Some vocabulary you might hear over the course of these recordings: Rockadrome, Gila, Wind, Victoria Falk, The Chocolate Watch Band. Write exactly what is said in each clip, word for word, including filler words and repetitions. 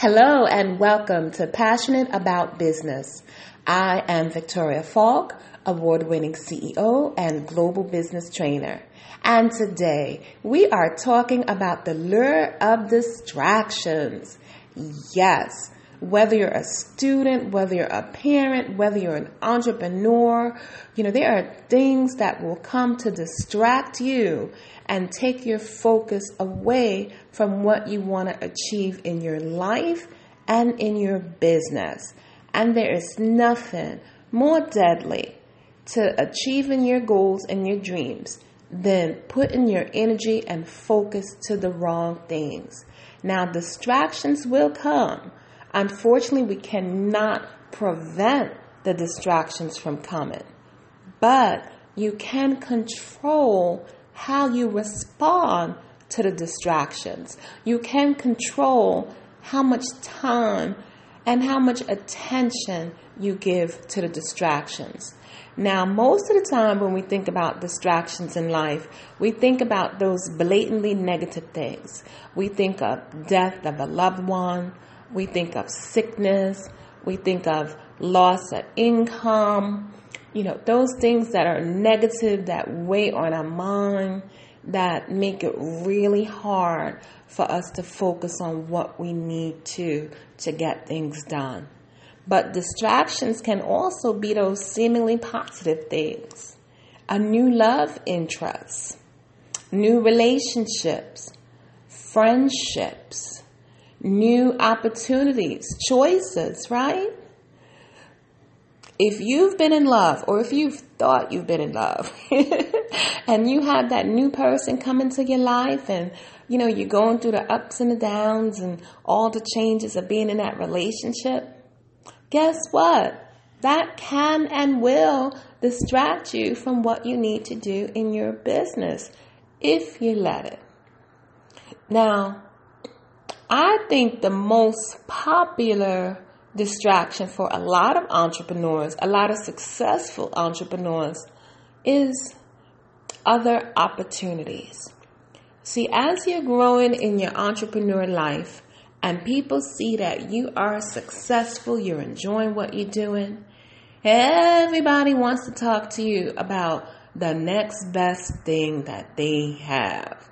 Hello and welcome to Passionate About Business. I am Victoria Falk, award-winning C E O and global business trainer. And today we are talking about the lure of distractions. Yes, whether you're a student, whether you're a parent, whether you're an entrepreneur, you know, there are things that will come to distract you and take your focus away from what you want to achieve in your life and in your business. And there is nothing more deadly to achieving your goals and your dreams than putting your energy and focus to the wrong things. Now, distractions will come. Unfortunately, we cannot prevent the distractions from coming, but you can control how you respond to the distractions. You can control how much time and how much attention you give to the distractions. Now, most of the time when we think about distractions in life, we think about those blatantly negative things. We think of death of a loved one. We think of sickness. We think of loss of income. You know, those things that are negative, that weigh on our mind, that make it really hard for us to focus on what we need to to get things done. But distractions can also be those seemingly positive things. A new love interest, new relationships, friendships, new opportunities, choices, right? If you've been in love, or if you've thought you've been in love and you have that new person come into your life and, you know, you're going through the ups and the downs and all the changes of being in that relationship, guess what? That can and will distract you from what you need to do in your business if you let it. Now, I think the most popular distraction for a lot of entrepreneurs, a lot of successful entrepreneurs, is other opportunities. See, as you're growing in your entrepreneur life and people see that you are successful, you're enjoying what you're doing, everybody wants to talk to you about the next best thing that they have.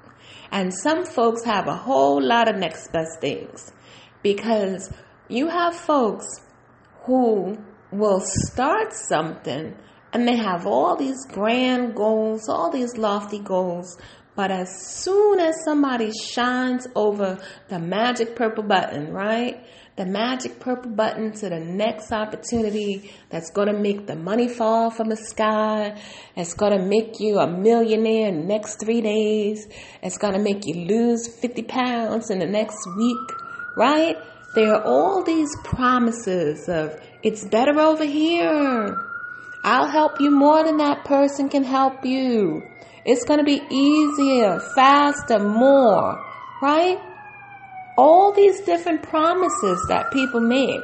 And some folks have a whole lot of next best things, because you have folks who will start something and they have all these grand goals, all these lofty goals, but as soon as somebody shines over the magic purple button, right? The magic purple button to the next opportunity that's going to make the money fall from the sky. It's going to make you a millionaire in the next three days. It's going to make you lose fifty pounds in the next week, right? There are all these promises of, it's better over here. I'll help you more than that person can help you. It's going to be easier, faster, more, right? All these different promises that people make.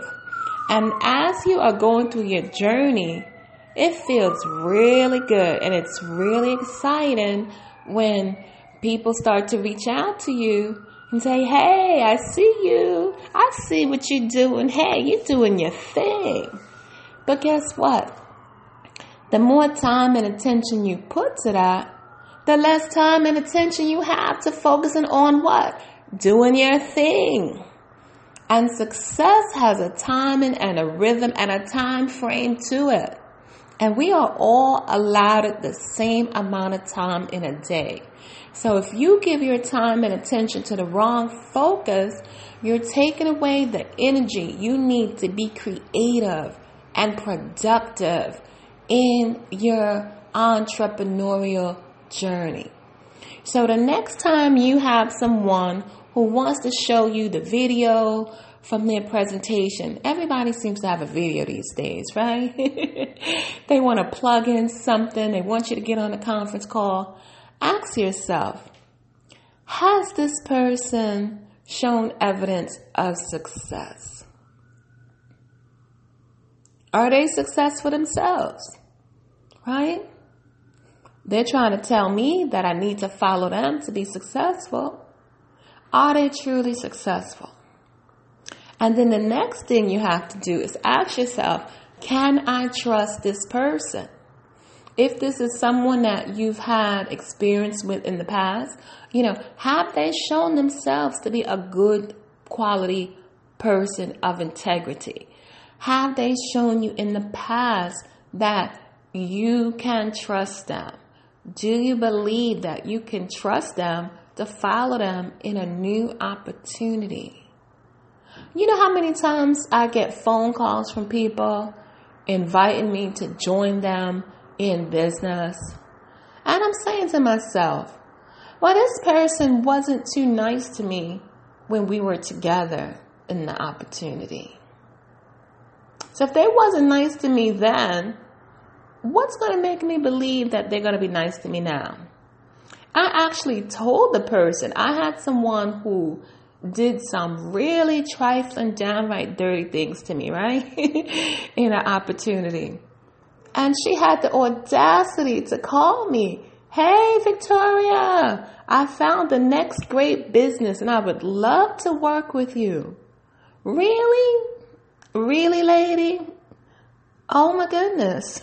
And as you are going through your journey, it feels really good and it's really exciting when people start to reach out to you and say, hey, I see you. I see what you're doing. Hey, you're doing your thing. But guess what? The more time and attention you put to that, the less time and attention you have to focusing on what? Doing your thing. And success has a timing and a rhythm and a time frame to it. And we are all allotted the same amount of time in a day. So if you give your time and attention to the wrong focus, you're taking away the energy you need to be creative and productive in your entrepreneurial journey. So the next time you have someone who wants to show you the video from their presentation, everybody seems to have a video these days, right? They want to plug in something. They want you to get on a conference call. Ask yourself, has this person shown evidence of success? Are they successful themselves? Right? They're trying to tell me that I need to follow them to be successful. Are they truly successful? And then the next thing you have to do is ask yourself, can I trust this person? If this is someone that you've had experience with in the past, you know, have they shown themselves to be a good quality person of integrity? Have they shown you in the past that you can trust them? Do you believe that you can trust them to follow them in a new opportunity? You know how many times I get phone calls from people inviting me to join them in business? And I'm saying to myself, well, this person wasn't too nice to me when we were together in the opportunity. So if they wasn't nice to me then, what's going to make me believe that they're going to be nice to me now? I actually told the person, I had someone who did some really trifling, downright dirty things to me, right? In an opportunity. And she had the audacity to call me. Hey, Victoria, I found the next great business and I would love to work with you. Really? Really, lady? Oh my goodness.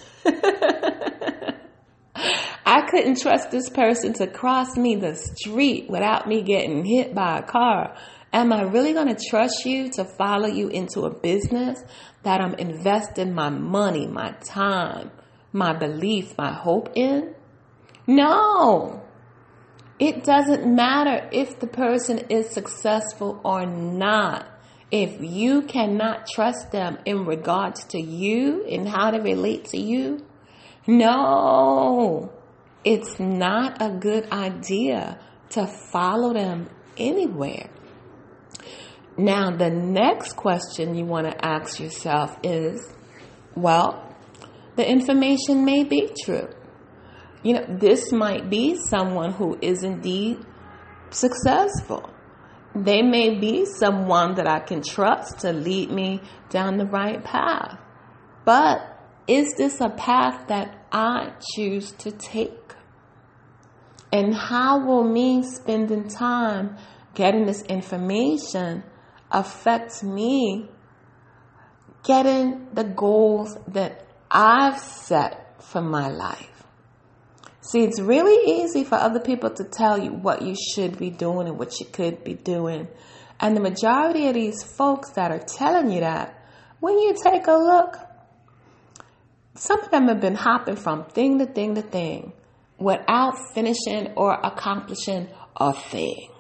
I couldn't trust this person to cross me the street without me getting hit by a car. Am I really going to trust you to follow you into a business that I'm investing my money, my time, my belief, my hope in? No. It doesn't matter if the person is successful or not. If you cannot trust them in regards to you and how they relate to you, no. It's not a good idea to follow them anywhere. Now, the next question you want to ask yourself is, well, the information may be true. You know, this might be someone who is indeed successful. They may be someone that I can trust to lead me down the right path. But is this a path that I choose to take? And how will me spending time getting this information affect me getting the goals that I've set for my life? See, it's really easy for other people to tell you what you should be doing and what you could be doing. And the majority of these folks that are telling you that, when you take a look, some of them have been hopping from thing to thing to thing, without finishing or accomplishing a thing.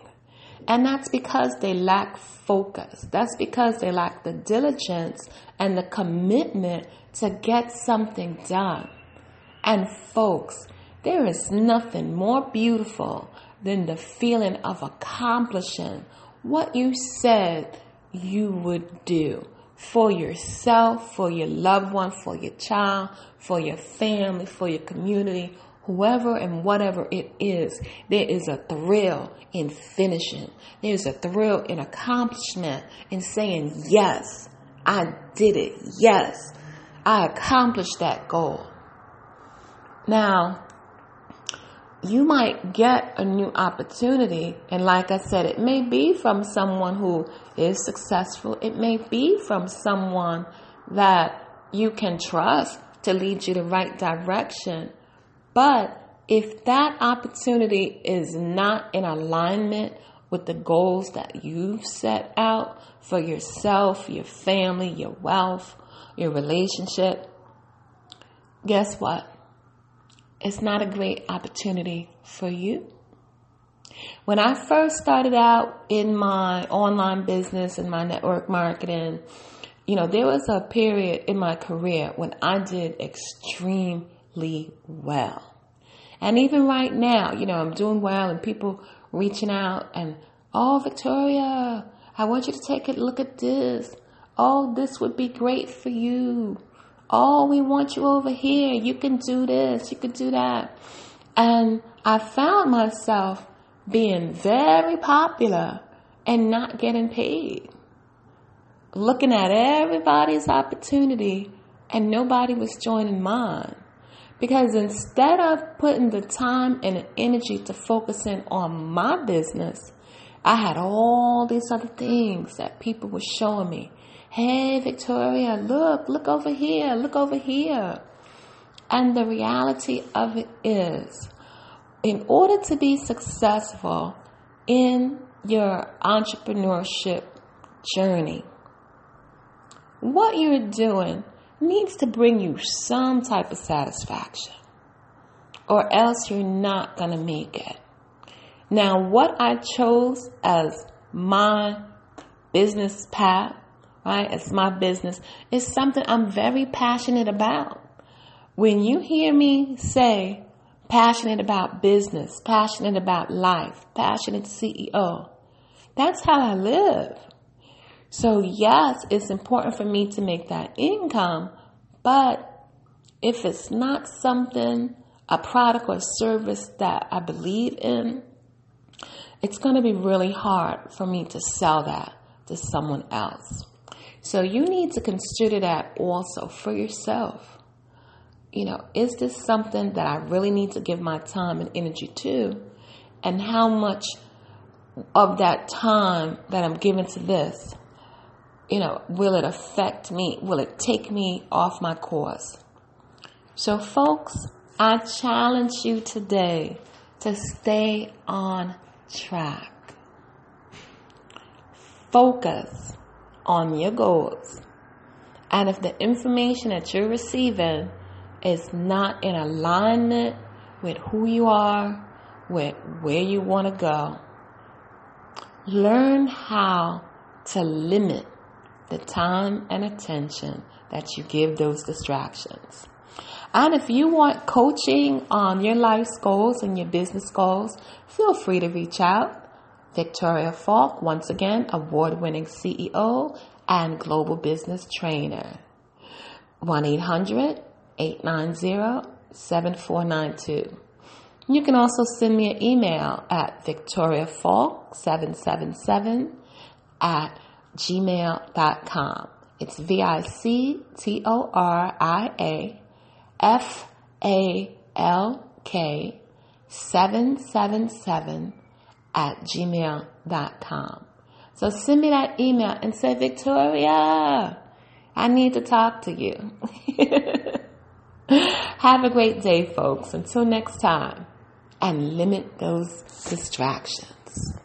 And that's because they lack focus. That's because they lack the diligence and the commitment to get something done. And folks, there is nothing more beautiful than the feeling of accomplishing what you said you would do for yourself, for your loved one, for your child, for your family, for your community. Whoever and whatever it is, there is a thrill in finishing. There's a thrill in accomplishment, in saying, yes, I did it. Yes, I accomplished that goal. Now, you might get a new opportunity. And like I said, it may be from someone who is successful. It may be from someone that you can trust to lead you the right direction. But if that opportunity is not in alignment with the goals that you've set out for yourself, your family, your wealth, your relationship, guess what? It's not a great opportunity for you. When I first started out in my online business and my network marketing, you know, there was a period in my career when I did extreme well. And even right now, you know, I'm doing well and people reaching out and, oh, Victoria, I want you to take a look at this. Oh, this would be great for you. Oh, we want you over here. You can do this. You can do that. And I found myself being very popular and not getting paid. Looking at everybody's opportunity and nobody was joining mine. Because instead of putting the time and energy to focusing on my business, I had all these other things that people were showing me. Hey, Victoria, look, look over here, look over here. And the reality of it is, in order to be successful in your entrepreneurship journey, what you're doing needs to bring you some type of satisfaction, or else you're not going to make it. Now, what I chose as my business path, right, it's my business, is something I'm very passionate about. When you hear me say passionate about business, passionate about life, passionate C E O, that's how I live. So yes, it's important for me to make that income, but if it's not something, a product or service that I believe in, it's going to be really hard for me to sell that to someone else. So you need to consider that also for yourself. You know, is this something that I really need to give my time and energy to? And how much of that time that I'm giving to this, you know, will it affect me? Will it take me off my course? So folks, I challenge you today to stay on track. Focus on your goals. And if the information that you're receiving is not in alignment with who you are, with where you want to go, learn how to limit the time and attention that you give those distractions. And if you want coaching on your life's goals and your business goals, feel free to reach out. Victoria Falk, once again, award-winning C E O and global business trainer. one eight hundred eight nine zero seven four nine two. You can also send me an email at victoria falk seven seven seven at gmail dot com. It's V I C T O R I A F A L K seven seven seven at gmail dot com. So send me that email and say, Victoria, I need to talk to you. Have a great day, folks. Until next time, and limit those distractions.